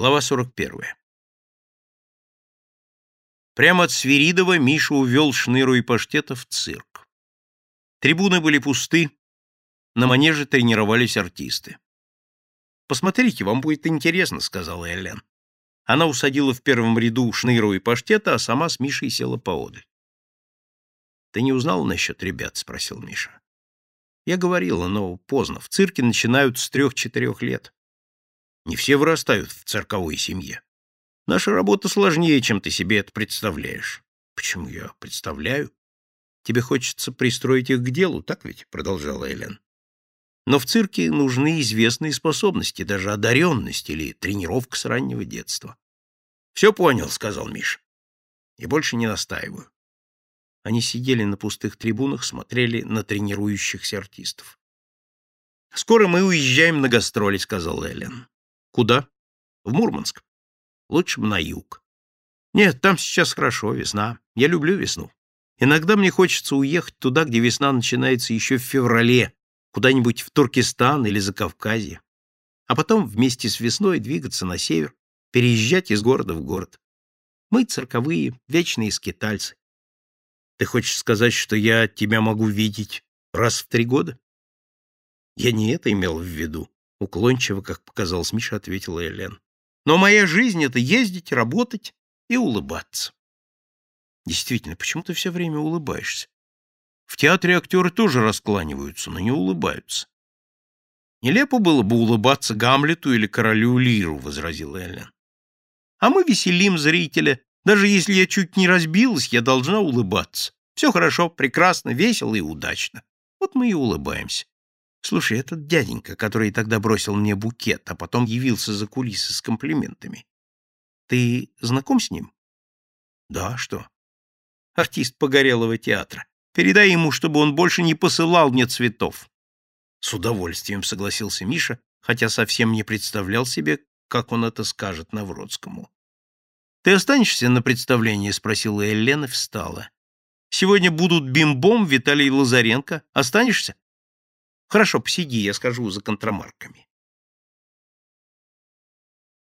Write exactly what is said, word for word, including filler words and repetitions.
Глава сорок первая. Прямо от Свиридова Миша увел Шныру и Паштета в цирк. Трибуны были пусты, на манеже тренировались артисты. «Посмотрите, вам будет интересно», — сказала Эллен. Она усадила в первом ряду Шныру и Паштета, а сама с Мишей села поодаль. «Ты не узнал насчет ребят?» — спросил Миша. «Я говорила, но поздно. В цирке начинают с трех-четырех лет. Не все вырастают в цирковой семье. Наша работа сложнее, чем ты себе это представляешь». «Почему я представляю? Тебе хочется пристроить их к делу, так ведь?» — продолжала Эллен. «Но в цирке нужны известные способности, даже одаренность или тренировка с раннего детства». «Все понял», — сказал Миша. «И больше не настаиваю». Они сидели на пустых трибунах, смотрели на тренирующихся артистов. «Скоро мы уезжаем на гастроли», — сказала Эллен. «Куда?» «В Мурманск. Лучше бы на юг». «Нет, там сейчас хорошо, весна. Я люблю весну. Иногда мне хочется уехать туда, где весна начинается еще в феврале, куда-нибудь в Туркестан или Закавказье, а потом вместе с весной двигаться на север, переезжать из города в город. Мы цирковые, вечные скитальцы». «Ты хочешь сказать, что я тебя могу видеть раз в три года?» «Я не это имел в виду», — уклончиво, как показалось Мише, ответила Эллен. «Но моя жизнь — это ездить, работать и улыбаться». «Действительно, почему ты все время улыбаешься? В театре актеры тоже раскланиваются, но не улыбаются». «Нелепо было бы улыбаться Гамлету или Королю Лиру», — возразила Эллен. «А мы веселим зрителя. Даже если я чуть не разбилась, я должна улыбаться. Все хорошо, прекрасно, весело и удачно. Вот мы и улыбаемся. Слушай, этот дяденька, который тогда бросил мне букет, а потом явился за кулисы с комплиментами. Ты знаком с ним?» «Да, что?» «Артист Погорелого театра. Передай ему, чтобы он больше не посылал мне цветов». С удовольствием согласился Миша, хотя совсем не представлял себе, как он это скажет Навродскому. «Ты останешься на представлении?» — спросила Эллен и встала. «Сегодня будут бим-бом Виталий Лазаренко. Останешься?» «Хорошо, посиди, я схожу за контрамарками».